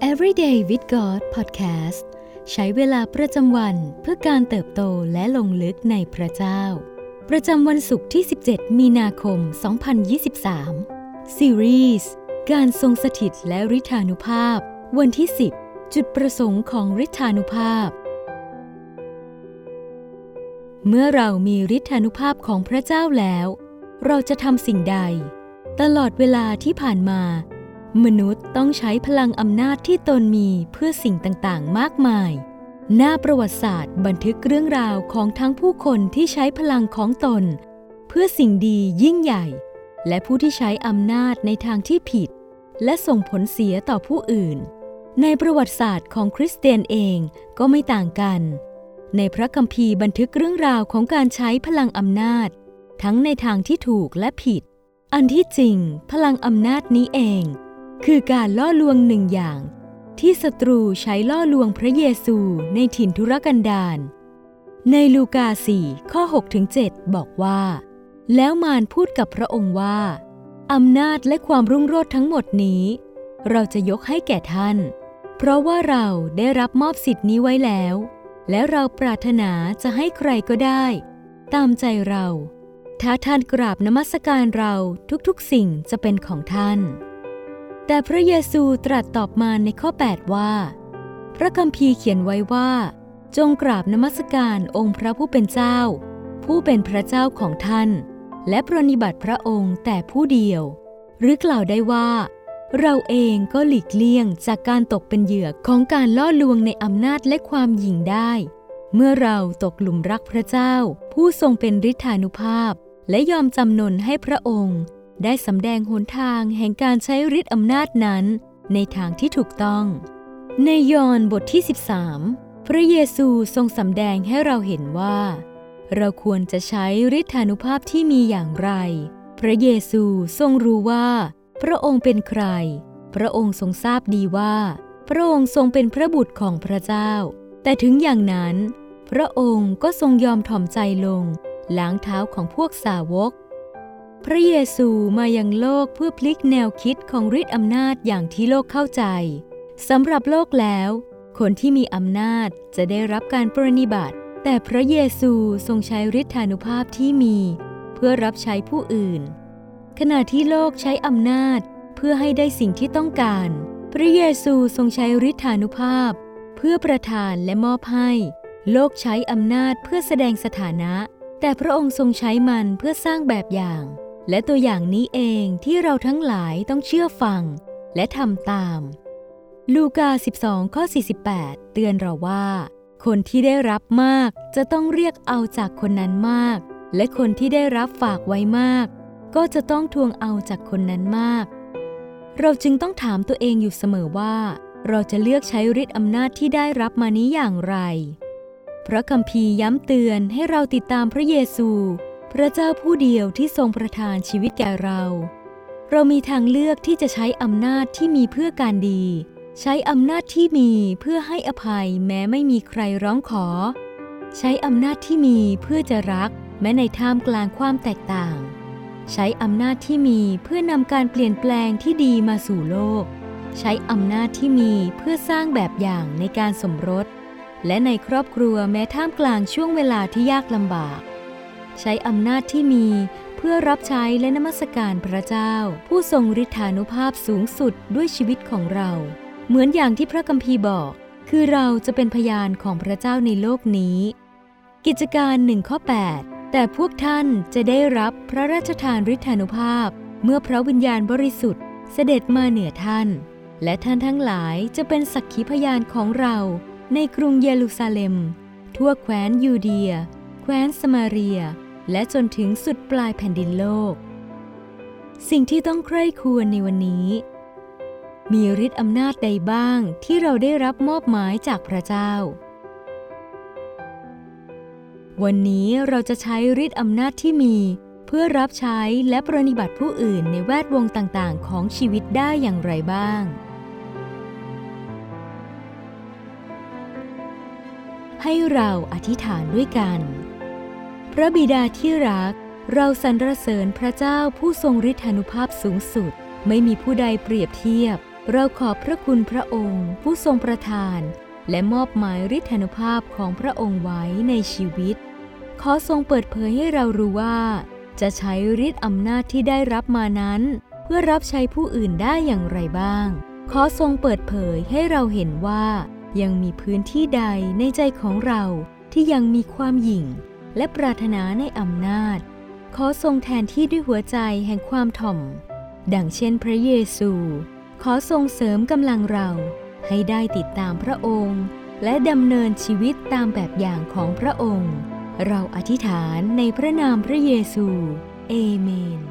Every Day with God Podcast ใช้เวลาประจำวันเพื่อการเติบโตและลงลึกในพระเจ้าประจำวันศุกร์ที่17มีนาคม2023ซีรีส์การทรงสถิตและฤทธานุภาพวันที่10จุดประสงค์ของฤทธานุภาพเมื่อเรามีฤทธานุภาพของพระเจ้าแล้วเราจะทำสิ่งใดตลอดเวลาที่ผ่านมามนุษย์ต้องใช้พลังอำนาจที่ตนมีเพื่อสิ่งต่างๆมากมายหน้าประวัติศาสตร์บันทึกเรื่องราวของทั้งผู้คนที่ใช้พลังของตนเพื่อสิ่งดียิ่งใหญ่และผู้ที่ใช้อำนาจในทางที่ผิดและส่งผลเสียต่อผู้อื่นในประวัติศาสตร์ของคริสเตียนเองก็ไม่ต่างกันในพระคัมภีร์บันทึกเรื่องราวของการใช้พลังอำนาจทั้งในทางที่ถูกและผิดอันที่จริงพลังอำนาจนี้เองคือการล่อลวงหนึ่งอย่างที่ศัตรูใช้ล่อลวงพระเยซูในถิ่นทุรกันดารในลูกา 4 ข้อ 6-7 บอกว่าแล้วมารพูดกับพระองค์ว่าอำนาจและความรุ่งโรจน์ทั้งหมดนี้เราจะยกให้แก่ท่านเพราะว่าเราได้รับมอบสิทธิ์นี้ไว้แล้วและเราปรารถนาจะให้ใครก็ได้ตามใจเราถ้าท่านกราบนมัสการเราทุกๆสิ่งจะเป็นของท่านแต่พระเยซูตรัสตอบมารในข้อ8ว่าพระคัมภีร์เขียนไว้ว่าจงกราบนมัสการองค์พระผู้เป็นเจ้าผู้เป็นพระเจ้าของท่านและปรนนิบัติพระองค์แต่ผู้เดียวหรือกล่าวได้ว่าเราเองก็หลีกเลี่ยงจากการตกเป็นเหยื่อของการล่อลวงในอำนาจและความหยิ่งได้เมื่อเราตกหลุมรักพระเจ้าผู้ทรงเป็นฤทธานุภาพและยอมจำนนให้พระองค์ได้สำแดงหนทางแห่งการใช้ฤทธิอำนาจนั้นในทางที่ถูกต้องในยอห์นบทที่13พระเยซูทรงสำแดงให้เราเห็นว่าเราควรจะใช้ฤทธานุภาพที่มีอย่างไรพระเยซูทรงรู้ว่าพระองค์เป็นใครพระองค์ทรงทราบดีว่าพระองค์ทรงเป็นพระบุตรของพระเจ้าแต่ถึงอย่างนั้นพระองค์ก็ทรงยอมถ่อมใจลงล้างเท้าของพวกสาวกพระเยซูมายังโลกเพื่อพลิกแนวคิดของฤทธิอำนาจอย่างที่โลกเข้าใจสำหรับโลกแล้วคนที่มีอำนาจจะได้รับการปรนนิบัติแต่พระเยซูทรงใช้ฤทธานุภาพที่มีเพื่อรับใช้ผู้อื่นขณะที่โลกใช้อำนาจเพื่อให้ได้สิ่งที่ต้องการพระเยซูทรงใช้ฤทธานุภาพเพื่อประทานและมอบให้โลกใช้อำนาจเพื่อแสดงสถานะแต่พระองค์ทรงใช้มันเพื่อสร้างแบบอย่างและตัวอย่างนี้เองที่เราทั้งหลายต้องเชื่อฟังและทำตามลูกา 12 ข้อ 48 เตือนเราว่าคนที่ได้รับมากจะต้องเรียกเอาจากคนนั้นมากและคนที่ได้รับฝากไว้มากก็จะต้องทวงเอาจากคนนั้นมากเราจึงต้องถามตัวเองอยู่เสมอว่าเราจะเลือกใช้ฤทธิอำนาจที่ได้รับมานี้อย่างไรพระคัมภีร์ย้ำเตือนให้เราติดตามพระเยซูพระเจ้าผู้เดียวที่ทรงประทานชีวิตแก่เราเรามีทางเลือกที่จะใช้อำนาจที่มีเพื่อการดีใช้อำนาจที่มีเพื่อให้อภัยแม้ไม่มีใครร้องขอใช้อำนาจที่มีเพื่อจะรักแม้ในท่ามกลางความแตกต่างใช้อำนาจที่มีเพื่อนำการเปลี่ยนแปลงที่ดีมาสู่โลกใช้อำนาจที่มีเพื่อสร้างแบบอย่างในการสมรสและในครอบครัวแม้ท่ามกลางช่วงเวลาที่ยากลำบากใช้อำนาจที่มีเพื่อรับใช้และนมัสการพระเจ้าผู้ทรงฤทธานุภาพสูงสุดด้วยชีวิตของเราเหมือนอย่างที่พระคัมภีร์บอกคือเราจะเป็นพยานของพระเจ้าในโลกนี้กิจการ1ข้อ8แต่พวกท่านจะได้รับพระราชทานฤทธานุภาพเมื่อพระวิญญาณบริสุทธิ์เสด็จมาเหนือท่านและท่านทั้งหลายจะเป็นสักขีพยานของเราในกรุงเยรูซาเล็มทั่วแคว้นยูเดียแคว้นสมาเรียและจนถึงสุดปลายแผ่นดินโลกสิ่งที่ต้องใคร่ครวญในวันนี้มีฤทธิอำนาจใดบ้างที่เราได้รับมอบหมายจากพระเจ้าวันนี้เราจะใช้ฤทธิอำนาจที่มีเพื่อรับใช้และปรนนิบัติผู้อื่นในแวดวงต่างๆของชีวิตได้อย่างไรบ้างให้เราอธิษฐานด้วยกันพระบิดาที่รักเราสรรเสริญพระเจ้าผู้ทรงฤทธานุภาพสูงสุดไม่มีผู้ใดเปรียบเทียบ เราขอบพระคุณพระองค์ผู้ทรงประทานและมอบหมายฤทธานุภาพของพระองค์ไว้ในชีวิตขอทรงเปิดเผยให้เรารู้ว่าจะใช้ฤทธิ์อำนาจที่ได้รับมานั้นเพื่อรับใช้ผู้อื่นได้อย่างไรบ้างขอทรงเปิดเผยให้เราเห็นว่ายังมีพื้นที่ใดในใจของเราที่ยังมีความหยิ่งและปรารถนาในอำนาจขอทรงแทนที่ด้วยหัวใจแห่งความถ่อมดังเช่นพระเยซูขอทรงเสริมกำลังเราให้ได้ติดตามพระองค์และดำเนินชีวิตตามแบบอย่างของพระองค์เราอธิษฐานในพระนามพระเยซูเอเมน